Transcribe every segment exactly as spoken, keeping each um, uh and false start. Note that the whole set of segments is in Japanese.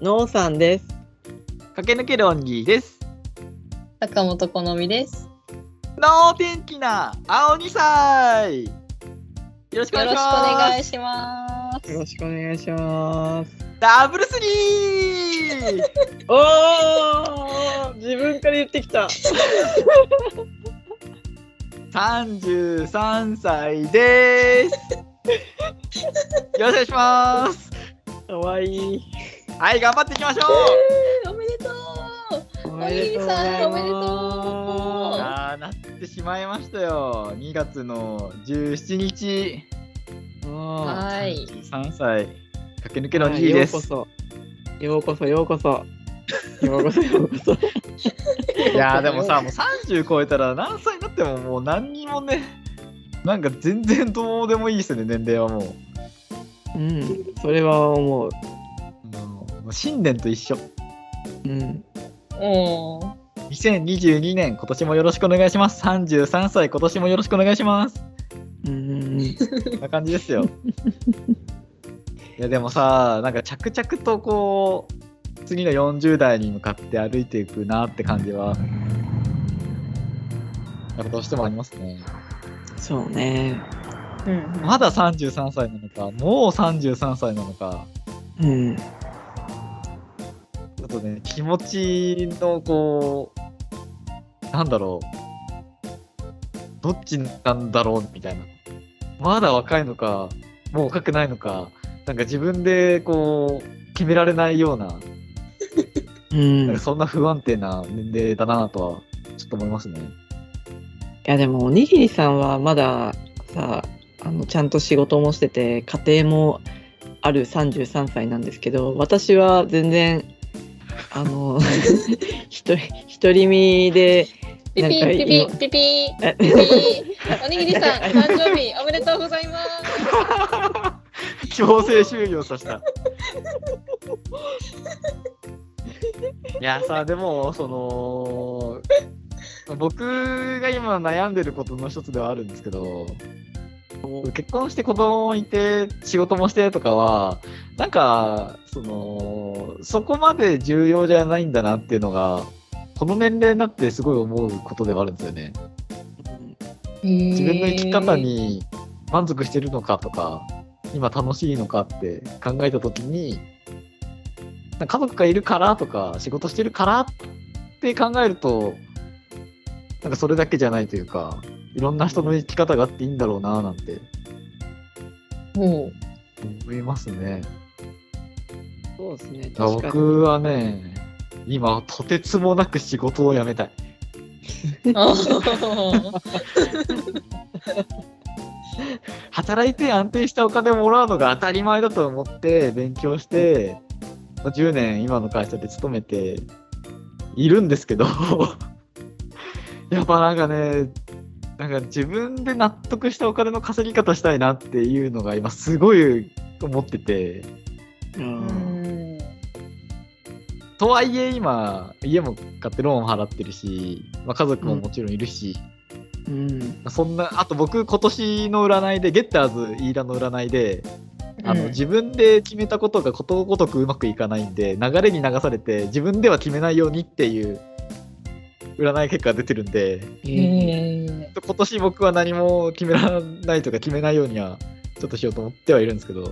のうさんです。駆け抜けるオンギーです。坂本好みです。能天気な青にさい、よろしくお願いします。よろしくお願いします。ダブルスリーおー、自分から言ってきたさんじゅうさんさいですよろしくお願いします。かわいい。はい、頑張っていきましょう。おめでとう。おめでとうございます。おめでとう。あー、なってしまいましたよ。にがつのじゅうしちにち。はい、さんじゅうさんさい、駆け抜けのGです。ようこそようこそようこそようこそいやでもさ、もうさんじゅう超えたら何歳になってももう何にもね、なんか全然どうでもいいですね、年齢は。もう、うん、それは思う。もう新年と一緒。うん、おー、にせんにじゅうにねん、今年もよろしくお願いします。さんじゅうさんさい、今年もよろしくお願いします。うん、こんな感じですよいやでもさ、なんか着々とこう次のよんじゅうだいに向かって歩いていくなって感じはやっぱどうしてもありますね。そうね、うん、まださんじゅうさんさいなのか、もうさんじゅうさんさいなのか、うん、ちょっとね、気持ちのこう、なんだろう、どっちなんだろうみたいな、まだ若いのかもう若くないのか、なんか自分でこう決められないようなうん、なんかそんな不安定な年齢だなとはちょっと思いますね。いやでもおにぎりさんはまださ、あのちゃんと仕事もしてて家庭もあるさんじゅうさんさいなんですけど、私は全然あの独り身で、ピピピピピピピおにぎりさん誕生日おめでとうございます強制終了させたいやさ、でもその僕が今悩んでることの一つではあるんですけど、結婚して子供いて仕事もしてとかはなんかそのそこまで重要じゃないんだなっていうのがこの年齢になってすごい思うことではあるんですよね。自分の生き方に満足してるのかとか今楽しいのかって考えた時に、家族がいるからとか仕事してるからって考えるとなんかそれだけじゃないというか、いろんな人の生き方があっていいんだろうななんてもう思いますね。そうですね、確かに。僕はね、今とてつもなく仕事を辞めたい働いて安定したお金をもらうのが当たり前だと思って勉強してじゅうねん今の会社で勤めているんですけどやっぱなんかね、なんか自分で納得したお金の稼ぎ方したいなっていうのが今すごい思ってて、うん、とはいえ今家も買ってローン払ってるし、まあ、家族ももちろんいるし、うん、そんなあと僕今年の占いでゲッターズ飯田の占いであの、うん、自分で決めたことがことごとくうまくいかないんで流れに流されて自分では決めないようにっていう占い結果が出てるんで、えー、今年僕は何も決めらないとか決めないようにはちょっとしようと思ってはいるんですけど、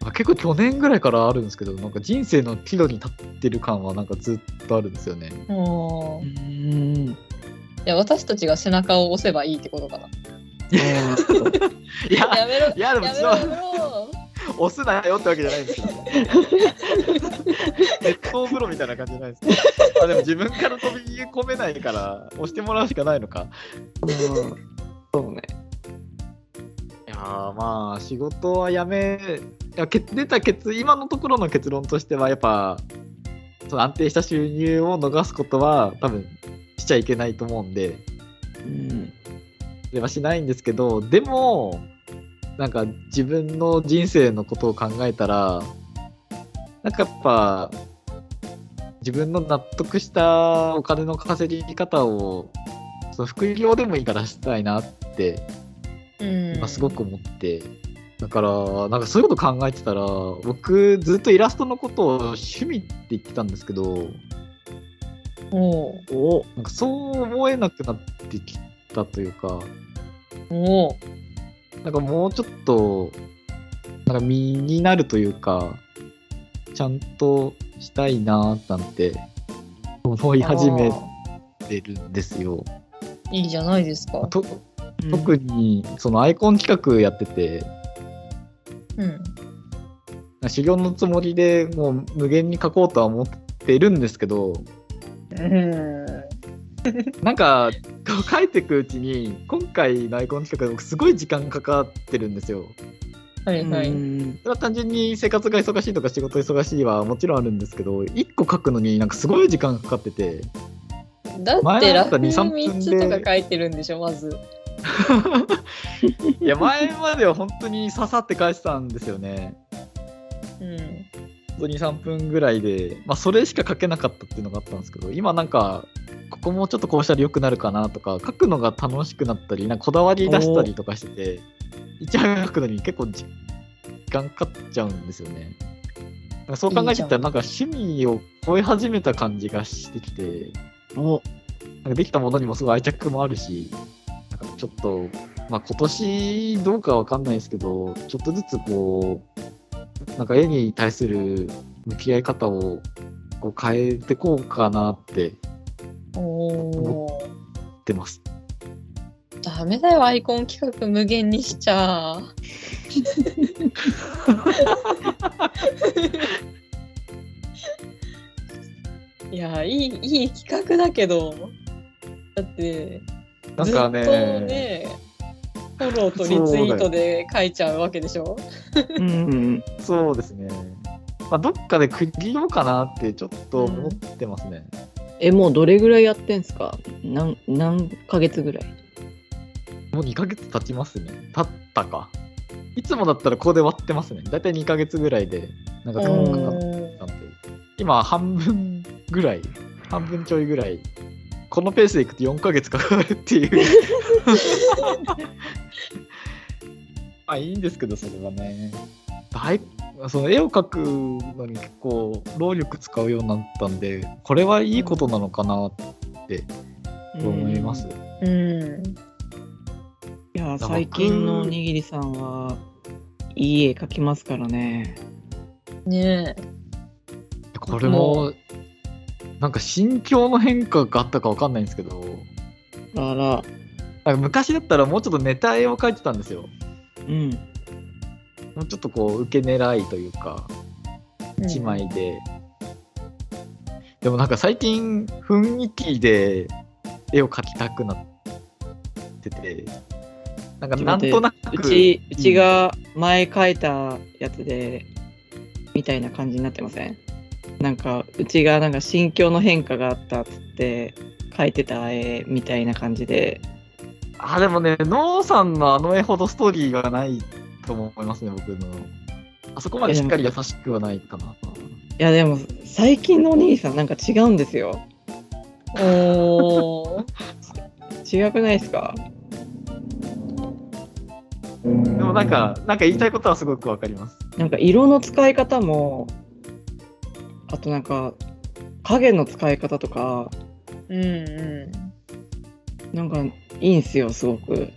まあ、結構去年ぐらいからあるんですけど、なんか人生の岐路に立ってる感はなんかずっとあるんですよね。おー、うーん、いや私たちが背中を押せばいいってことかな。いや、 いや、 やめろ、いやでも押すなよってわけじゃないんですけど熱湯風呂みたいな感じじゃないですけどあでも自分から飛び込めないから押してもらうしかないのかうん、そうね。いやまあ仕事はやめいや出た結今のところの結論としてはやっぱその安定した収入を逃すことは多分しちゃいけないと思うんで、うん、ではしないんですけど、でもなんか自分の人生のことを考えたらなんかやっぱ自分の納得したお金の稼ぎ方をその副業でもいいからしたいなって、うん、今すごく思って、だからなんかそういうこと考えてたら、僕ずっとイラストのことを趣味って言ってたんですけど、おお、なんかそう思えなくなってきたというか、おお、なんかもうちょっとなんか身になるというか、ちゃんとしたいなーなんて思い始めてるんですよ。いいじゃないですか。と特にそのアイコン企画やってて、うん、修行のつもりでもう無限に書こうとは思ってるんですけど、うん、なんか書いてくうちに今回のアイコン企画僕すごい時間かかってるんですよ。はいはい、うん、それは単純に生活が忙しいとか仕事忙しいはもちろんあるんですけど、いっこ書くのになんかすごい時間かかってて、だってラフみっつとか書いてるんでしょまずいや前までは本当にささって返したんですよね、うん、本当にさんぷんぐらいで、まあ、それしか書けなかったっていうのがあったんですけど、今なんかここもちょっとこうしたら良くなるかなとか、書くのが楽しくなったりなんかこだわり出したりとかしてて、一番書くのに結構時間かかっちゃうんですよね。そう考えてたらなんか趣味を超え始めた感じがしてきて、おなんかできたものにもすごい愛着もあるし、なんかちょっと、まあ、今年どうかわかんないですけど、ちょっとずつこうなんか絵に対する向き合い方をこう変えてこうかなって思ってます。ダメだよ、アイコン企画無限にしちゃいやいい、いい企画だけど、だってなんか、ね、ずっとねフォローとリツイートで書いちゃうわけでしょうん、うん、そうですね、まあ、どっかで区切ろうかなってちょっと思ってますね、うん、えもうどれぐらいやってんすか？ 何, 何ヶ月ぐらい？もうにかげつ経ちますね。経ったか。いつもだったらここで割ってますね。だいたいにかげつぐらいでなんかかかったんで、今半分ぐらい、半分ちょいぐらい。このペースでいくとよんかげつかかるっていうまあいいんですけど、それはね、だいその絵を描くのに結構労力使うようになったんで、これはいいことなのかなって思います。うん、うんいや最近のおにぎりさんはいい絵描きますからね。ねえ。これもなんか心境の変化があったかわかんないんですけど。あら。なんか昔だったらもうちょっとネタ絵を描いてたんですよ。うん。もうちょっとこう受け狙いというか一枚で、うん。でもなんか最近雰囲気で絵を描きたくなってて。なんかなんとなくうち、うちが前描いたやつでみたいな感じになってません？なんかうちがなんか心境の変化があったっつって描いてた絵みたいな感じで、あでもねノーさんのあの絵ほどストーリーがないと思いますね。僕のあそこまでしっかり優しくはないかな。いやでも最近のお兄さんなんか違うんですよ。お違くないですか？でもなんか、なんか言いたいことはすごくわかります。なんか色の使い方も、あとなんか影の使い方とか、うんうん、なんかいいんすよすごく。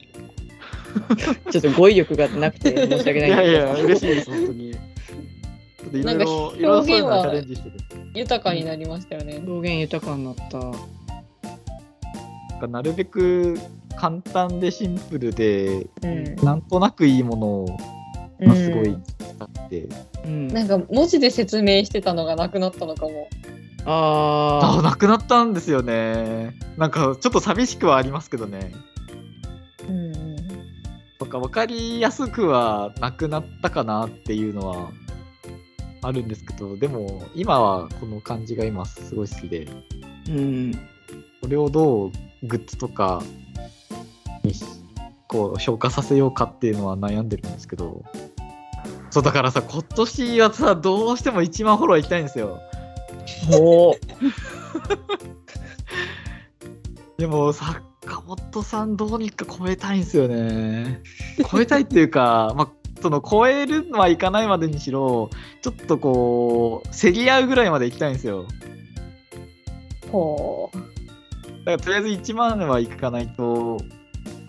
ちょっと語彙力がなくて申し訳ないんですけど。いやいや嬉しいです本当に。なんか表現は豊かになりましたよね。表現豊かになった。なるべく。簡単でシンプルで、うん、なんとなくいいものを、まあ、すごい使って、うんうん、なんか文字で説明してたのがなくなったのかも。ああなくなったんですよね。なんかちょっと寂しくはありますけどね、うん、なんか分かりやすくはなくなったかなっていうのはあるんですけど、でも今はこの感じが今すごい好きで、うん、これをどうグッズとかこう消化させようかっていうのは悩んでるんですけど、そうだからさ今年はさどうしてもいちまんフォローいきたいんですよ。おでも坂本さんどうにか超えたいんですよね。超えたいっていうか、まあ、その超えるのはいかないまでにしろ、ちょっとこう競り合うぐらいまでいきたいんですよ。ほう。だからとりあえずいちまんはいかないと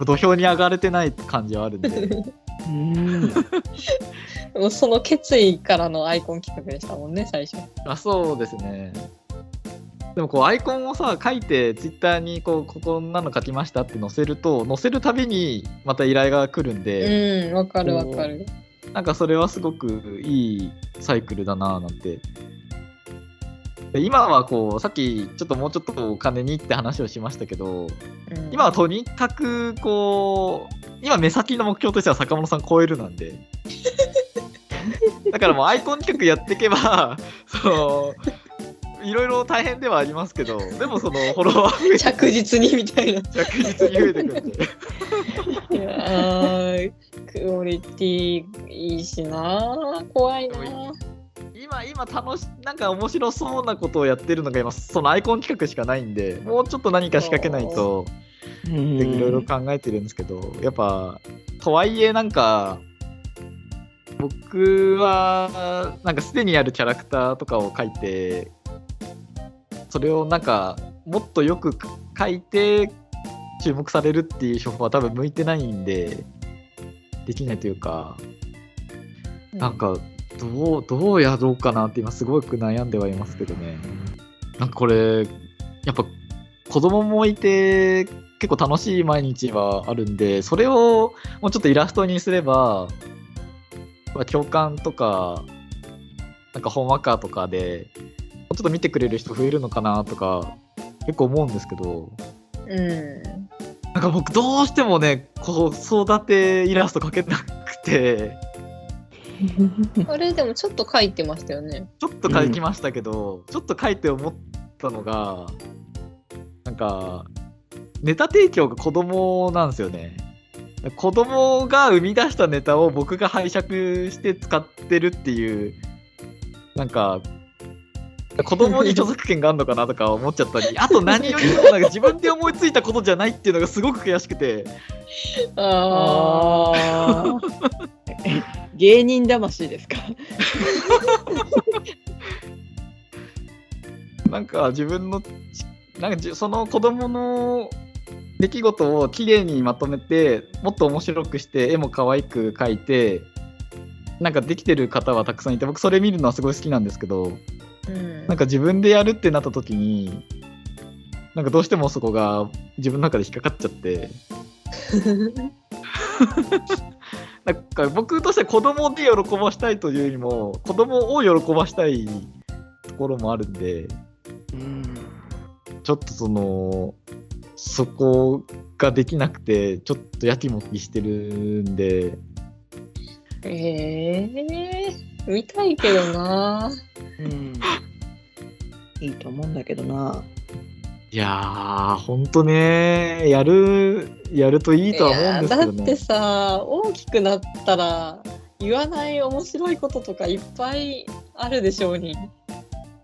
土俵に上がれてない感じはあるんで。うんもうその決意からのアイコン企画でしたもんね最初。あ、そうですね。でもこうアイコンをさ書いてツイッターにこうここんなの書きましたって載せると、載せるたびにまた依頼が来るんで、うん、わかるわかる。なんかそれはすごくいいサイクルだなぁなんて。で今はこうさっきちょっともうちょっとお金にって話をしましたけど、うん、今はとにかくこう今目先の目標としては坂本さん超えるなんでだからもうアイコン企画やっていけばそのいろいろ大変ではありますけど、でもそのフォロワー着実にみたいな着実に増えてくるんでいやクオリティいいしな、怖いな。今今楽しなんか面白そうなことをやってるのが今そのアイコン企画しかないんで、もうちょっと何か仕掛けないといろいろ考えてるんですけど、やっぱとはいえなんか僕はなんかすでにあるキャラクターとかを描いて、それをなんかもっとよく描いて注目されるっていう手法は多分向いてないんでできないというか、なんかどう、どうやろうかなって今すごく悩んではいますけどね。なんかこれやっぱ子供もいて結構楽しい毎日はあるんで、それをもうちょっとイラストにすれば共感とかなんか本話かとかでもうちょっと見てくれる人増えるのかなとか結構思うんですけど、うん、なんか僕どうしてもね子育てイラスト描けなくてあれでもちょっと描いてましたよね。ちょっと描きましたけど、うん、ちょっと描いて思ったのがなんかネタ提供が子供なんですよね。子供が生み出したネタを僕が拝借して使ってるっていう、なんか子供に著作権があるのかなとか思っちゃったりあと何よりもなんか自分で思いついたことじゃないっていうのがすごく悔しくてあ芸人魂ですかなんか自分のなんかその子供の出来事をきれいにまとめてもっと面白くして絵も可愛く描いてなんかできてる方はたくさんいて、僕それ見るのはすごい好きなんですけど、うん、なんか自分でやるってなった時になんかどうしてもそこが自分の中で引っかかっちゃってなんか僕としては子供で喜ばしたいというよりも子供を喜ばしたいところもあるんで、うん、ちょっとそのそこができなくてちょっとやきもきしてるんで。えー、見たいけどな、うん、いいと思うんだけどな。いやーほんとね、やるやるといいとは思うんですけどね。だってさ大きくなったら言わない面白いこととかいっぱいあるでしょうに。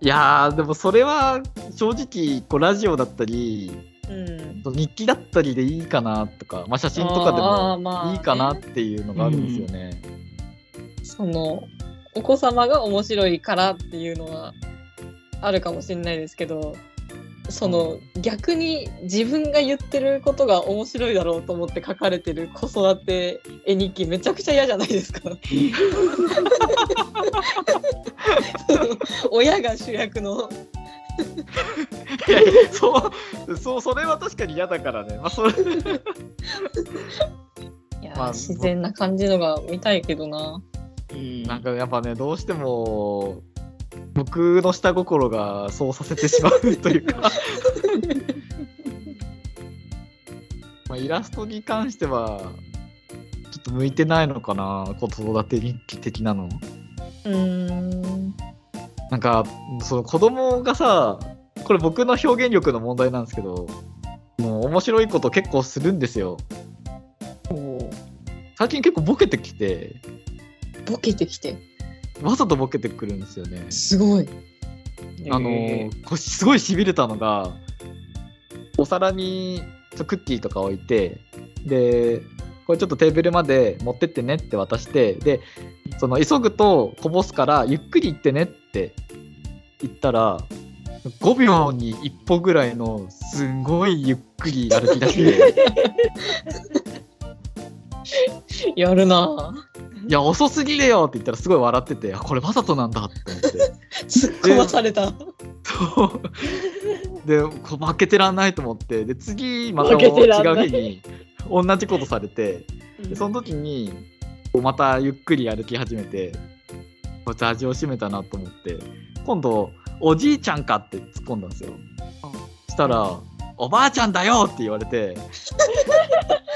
いやーでもそれは正直こうラジオだったり、うん、日記だったりでいいかなとか、まあ、写真とかでもいいかなっていうのがあるんですよね。まあね、うん、そのお子様が面白いからっていうのはあるかもしれないですけど、その逆に自分が言ってることが面白いだろうと思って書かれてる子育て絵日記めちゃくちゃ嫌じゃないですか親が主役のいやいや そう、そう、それは確かに嫌だからね、まあ、それいや、まあ、自然な感じのが見たいけどな。なんかやっぱねどうしても僕の下心がそうさせてしまうというかまあイラストに関してはちょっと向いてないのかな、子育て日記的なの。うーん、なんかその子供がさ、これ僕の表現力の問題なんですけど、もう面白いこと結構するんですよ。最近結構ボケてきてボケてきてわざとボケてくるんですよね。すごい、あの、えー、すごいしびれたのが、お皿にクッキーとか置いてでこれちょっとテーブルまで持ってってねって渡して、でその急ぐとこぼすからゆっくり行ってねって言ったらごびょうにいっぽぐらいのすごいゆっくり歩き出してやるな。いや遅すぎるよって言ったらすごい笑ってて、あこれわざとなんだって思って突っ込まされた。で負けてらんないと思って、で次また違う日に同じことされて、でその時にまたゆっくり歩き始めて、こいつ味を占めたなと思って、今度おじいちゃんかって突っ込んだんですよ。したらおばあちゃんだよって言われて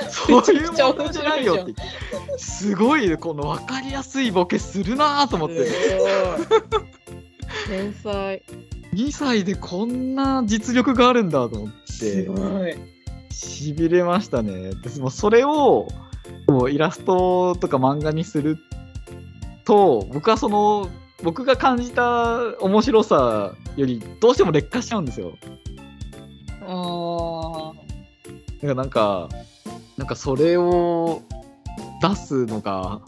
そういうものじゃないよって、すごいこの分かりやすいボケするなと思って天才。にさいでこんな実力があるんだと思って、すごい痺れましたね。でもそれをもうイラストとか漫画にすると、僕はその僕が感じた面白さよりどうしても劣化しちゃうんですよ。ああ、なんかなんかそれを出すのが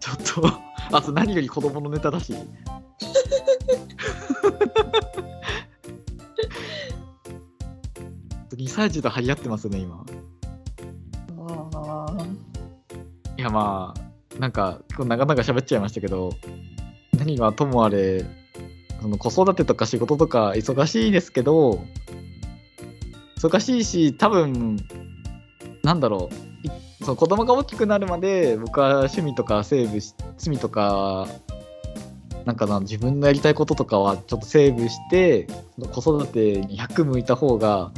ちょっとあと何より子供のネタだしにさい児と張り合ってますね今。あいやまあなんか結構長々喋っちゃいましたけど、何はともあれその子育てとか仕事とか忙しいですけど、忙しいし多分なんだろう、その子供が大きくなるまで僕は趣味とかセーブし趣味とかなんかな自分のやりたいこととかはちょっとセーブして子育てにひゃく向いた方が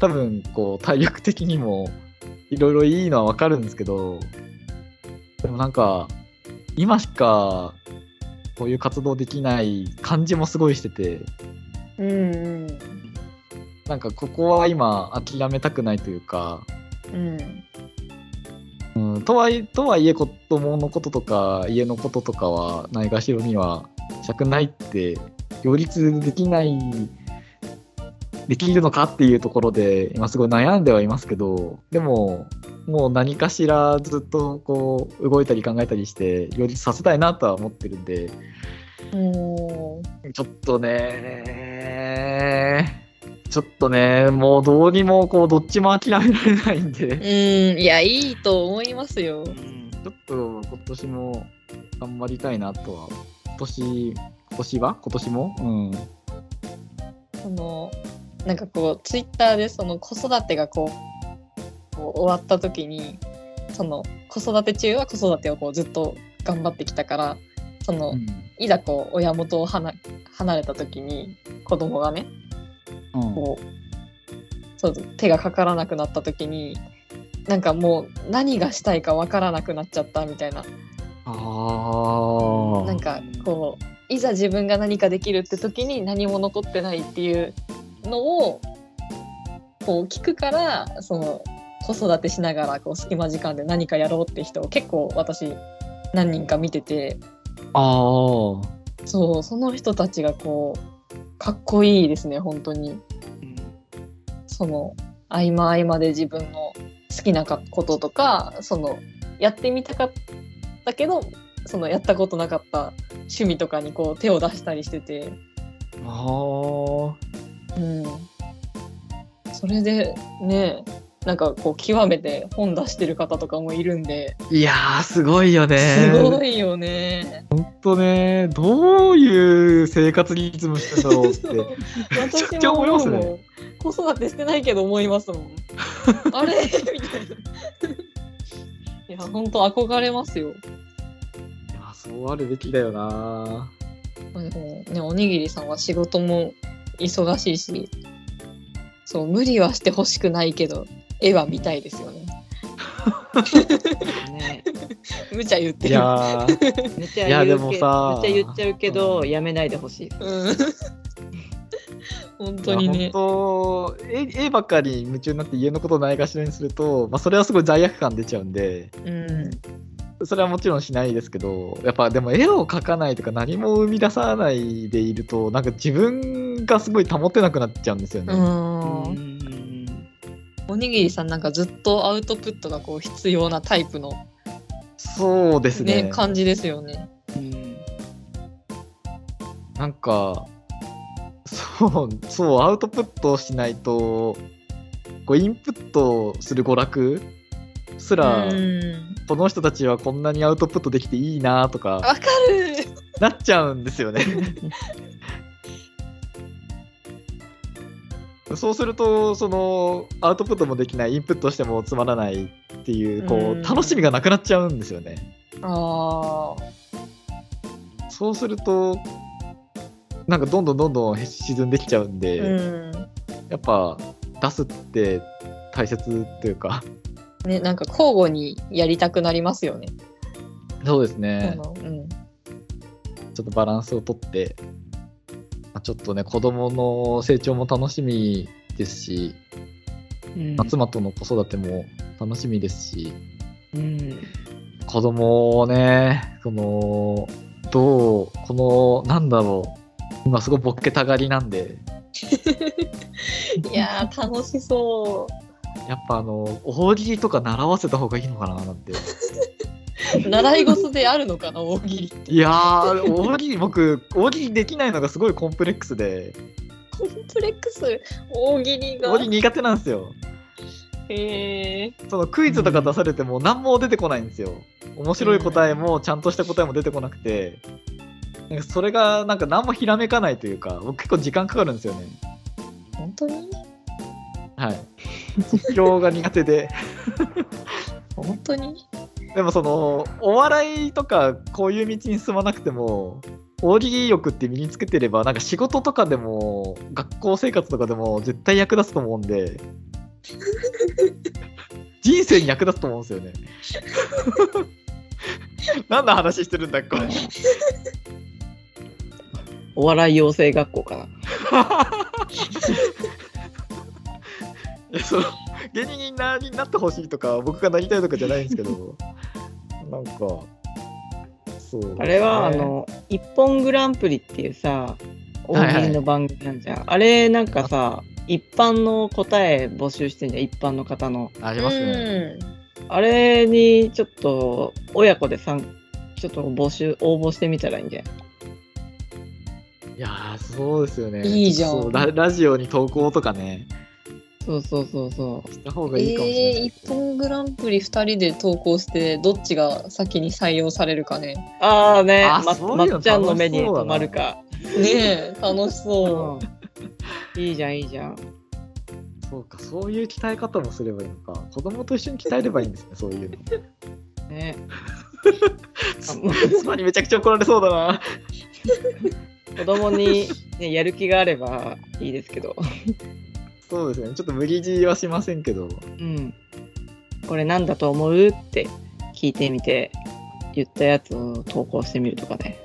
多分こう体力的にもいろいろいいのは分かるんですけど、でもなんか今しかこういう活動できない感じもすごいしてて、うんうん、なんかここは今諦めたくないというか、うんうん、とはいえ、とはいえ子供のこととか家のこととかはないがしろにはしたくないって両立できないできるのかっていうところで今すごい悩んではいますけど、でももう何かしらずっとこう動いたり考えたりして両立させたいなとは思ってるんで、もうちょっとねちょっとねもうどうにもこうどっちも諦められないんで、うんいやいいと思いますよ。ちょっと今年も頑張りたいなとは、今年今年は今年もうんそのなんかこうツイッターでその子育てがこう、こう終わった時にその子育て中は子育てをこうずっと頑張ってきたから、その、うん、いざこう親元を離れた時に子供がね、うん、こうそう手がかからなくなった時になんかもう何がしたいかわからなくなっちゃったみたいな、あなんかこういざ自分が何かできるって時に何も残ってないっていうのをこう聞くから、その子育てしながらこう隙間時間で何かやろうって人を結構私何人か見てて、あそうその人たちがこうかっこいいですね本当に、うん、その合間合間で自分の好きなこととかそのやってみたかったけどそのやったことなかった趣味とかにこう手を出したりしてて、あうん、それでねなんかこう極めて本出してる方とかもいるんで、いやーすごいよねすごいよねほんとね、どういう生活リズムしてんだろうって私も思うもん、子育てしてないけど思いますもんあれみたいないやほんと憧れますよ。いやそうあるべきだよな。でもねおにぎりさんは仕事も忙しいし、そう無理はしてほしくないけど絵は見たいですよね。ね無茶言ってる。いや無茶言っちゃうけど、うん、やめないでほしい。うん、本当にね。本当絵、絵ばっかり夢中になって家のことないがしろにすると、まあ、それはすごい罪悪感出ちゃうんで。うんそれはもちろんしないですけど、やっぱでも絵を描かないとか何も生み出さないでいるとなんか自分がすごい保てなくなっちゃうんですよね。うんおにぎりさんなんかずっとアウトプットがこう必要なタイプの、そうです ね, ね感じですよね、うん、なんかそうそうアウトプットしないとこうインプットする娯楽すら、うん、この人たちはこんなにアウトプットできていいなとか、わかるなっちゃうんですよねそうするとそのアウトプットもできない、インプットしてもつまらないっていう、こう楽しみがなくなっちゃうんですよね。ああ、そうするとなんかどんどんどんどん沈んできちゃうんで、うん、やっぱ出すって大切っていうかね、なんか交互にやりたくなりますよね。そうですね、うん、ちょっとバランスをとってちょっとね、子供の成長も楽しみですし、うん、妻との子育ても楽しみですし、うん、子供をね、そのどうこのなんだろう、今すごいボッケたがりなんでいやー楽しそうやっぱあの大喜利とか習わせた方がいいのかななんて習い事であるのかな大喜利って。いやー大喜利、僕大喜利できないのがすごいコンプレックスでコンプレックス、大喜利が大喜利苦手なんですよ。へえ。そのクイズとか出されても何も出てこないんですよ、うん、面白い答えもちゃんとした答えも出てこなくて、なんかそれがなんか何もひらめかないというか、僕結構時間かかるんですよね。本当に？はい即興が苦手で本当に？でもそのお笑いとかこういう道に進まなくても大喜利力って身につけてれば、なんか仕事とかでも学校生活とかでも絶対役立つと思うんで人生に役立つと思うんですよね何の話してるんだこれお笑い養成学校かないやその芸人に な, になってほしいとか僕がなりたいとかじゃないんですけどなんかそう、ね、あれはあの一本グランプリっていうさ大喜利の番組なんじゃん、はいはい、あれなんかさ一般の答え募集してんじゃん、一般の方のありますね。あれにちょっと親子でさんちょっと募集応募してみたらいいんじゃん。いやそうですよね、いいじゃん。そう ラ, ラジオに投稿とかね、そうそうそうそうした方がいいかもしれない。えー、一本グランプリふたりで投稿してどっちが先に採用されるかね。あーね、あまっちゃんの目に留まるかねえ楽しそういいじゃんいいじゃん。そうか、そういう鍛え方もすればいいのか。子供と一緒に鍛えればいいんですねそういうのね妻にめちゃくちゃ怒られそうだな子供に、ね、やる気があればいいですけどそうですね、ちょっと無理強いはしませんけど、うん、これなんだと思うって聞いてみて言ったやつを投稿してみるとかね。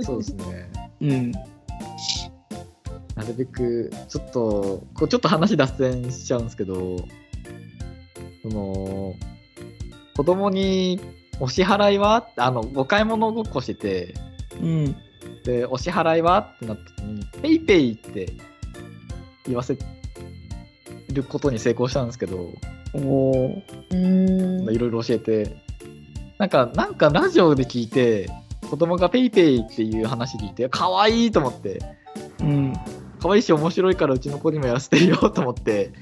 そうですねうん。なるべくちょっとこうちょっと話脱線しちゃうんですけど、その子供にお支払いはあのお買い物ごっこしてて、うん、でお支払いはってなった時にペイペイって言わせることに成功したんですけど、おー、いろいろ教えて、なんかなんかラジオで聞いて子供がペイペイっていう話聞いてかわいいと思って、うん、かわいいし面白いからうちの子にもやらせてよと思って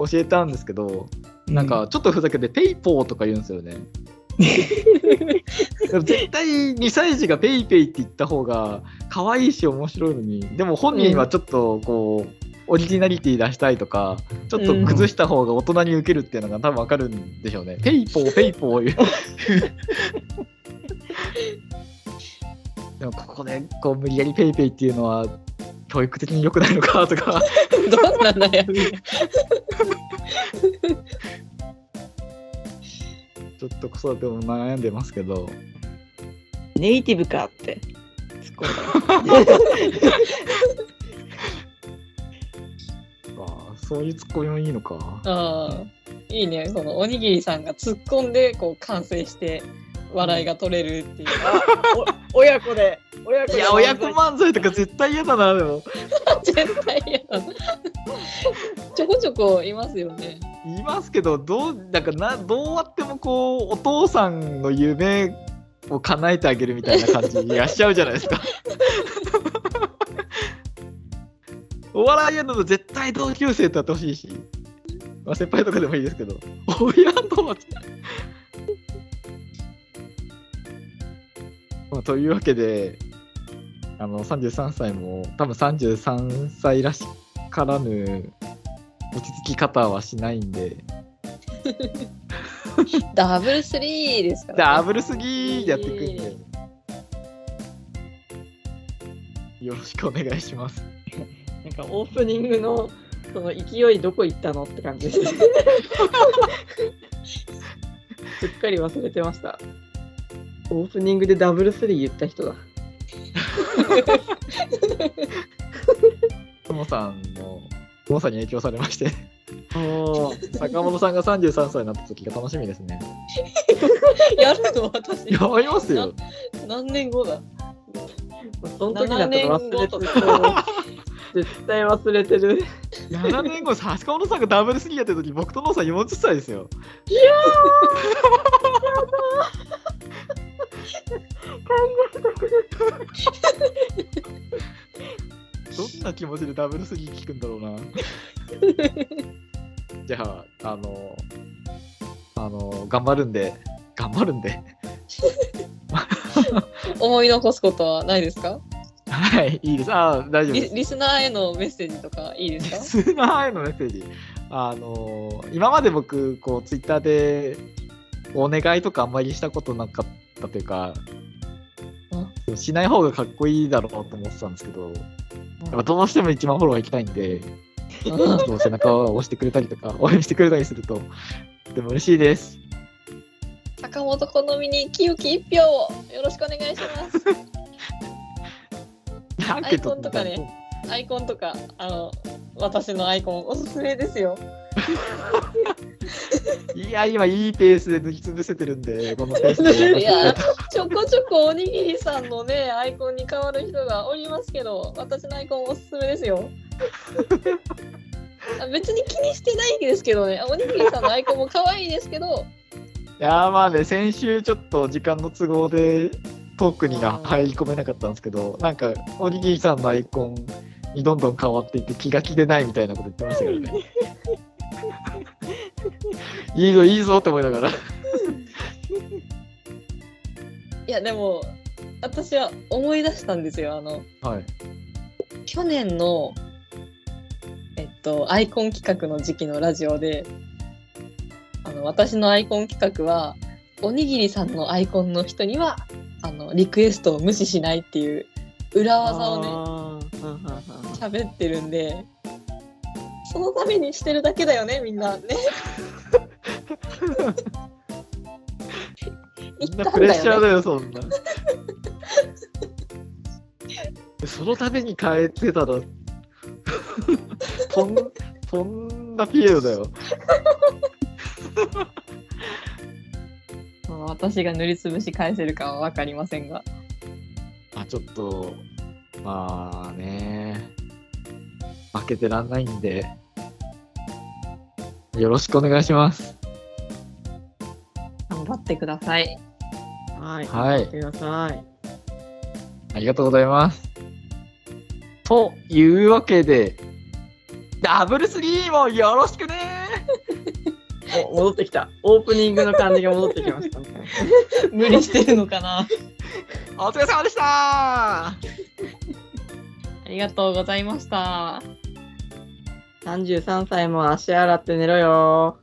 教えたんですけどなんかちょっとふざけてペイポーとか言うんですよねでも絶対にさい児がペイペイって言った方が可愛いし面白いのに、でも本人はちょっとこう、うん、オリジナリティ出したいとかちょっと崩した方が大人にウケるっていうのが多分分かるんでしょうね、うん、ペイポーペイポーいうでもここでこう無理やりペイペイっていうのは教育的に良くないのかとかどんな悩みちょっと子育ても悩んでますけど、ネイティブかって突っ込んだあそういうツッコミもいいのか。あいいね、そのおにぎりさんが突っ込んでこう完成して笑いが取れるっていう、うん、あ親子で親子でいや親子漫才とか絶対嫌だなでも絶対嫌だちょこちょこいますよね。いますけど、どう、なんかな、どうあってもこうお父さんの夢を叶えてあげるみたいな感じがしちゃうじゃないですか。お笑いやると絶対同級生とやってほしいし、まあ、先輩とかでもいいですけど、親とはまあ、というわけで、あのさんじゅうさんさいも多分さんじゅうさんさいらしからぬ落ち着き方はしないんでダブルスリーですから、ね、ダブルスリーやっていくんでよろしくお願いします。なんかオープニングのその勢いどこ行ったのって感じですね。すっかり忘れてました。オープニングでダブルスリー言った人だ。ともさんのともさんに影響されまして、お坂本さんがさんじゅうさんさいになった時が楽しみですね。やるの私やりますよ。何年後だ。その時だったら忘れてる。絶対忘れてる。ななねんご、坂本さんがダブルスリーやってる時、僕とのさんよんじゅっさいですよ。いやーどんな気持ちでダブルスリー聞くんだろうな。じゃあ、あのあの頑張るんで頑張るんで思い残すことはないですか。はい、いいです。あ、大丈夫です。 リ, リスナーへのメッセージとかいいですか。リスナーへのメッセージ、あの今まで僕こうツイッターでお願いとかあんまりしたことなかったというか、しない方がかっこいいだろうと思ってたんですけど、やっぱどうしてもいちまんフォロワーいきたいんで、うん、背中を押してくれたりとか応援してくれたりするととても嬉しいです。坂本好みに清き一票をよろしくお願いします。アイコンとかね、アイコンとか、あの私のアイコンおすすめですよ。いや、今いいペースで抜き潰せてるんで、このペースで。いや、ちょこちょこおにぎりさんのねアイコンに変わる人がおりますけど、私のアイコンおすすめですよ。別に気にしてないですけどね、おにぎりさんのアイコンも可愛いですけど。いや、まあね、先週ちょっと時間の都合でトークには入り込めなかったんですけど、なんかおにぎりさんのアイコンにどんどん変わっていって気が気でないみたいなこと言ってましたけどね。いいぞいいぞって思いながら。いや、でも私は思い出したんですよ。あの、はい、去年のえっとアイコン企画の時期のラジオで、あの私のアイコン企画はおにぎりさんのアイコンの人にはあのリクエストを無視しないっていう裏技をね喋ってるんで、そのためにしてるだけだよね、みんなね。みんなプレッシャーだよ、そんな。そのために変えてたらとん、とんだピエロだよ。私が塗りつぶし返せるかは分かりませんが、あ、ちょっとまあね、負けてらんないんでよろしくお願いします。頑張ってください。はい、はい、頑張ってください。ありがとうございます。というわけでダブルスリーもよろしくね。お、戻ってきた。オープニングの感じが戻ってきました、ね、無理してるのかな。お疲れ様でした。ありがとうございました。さんじゅうさんさいも足洗って寝ろよ。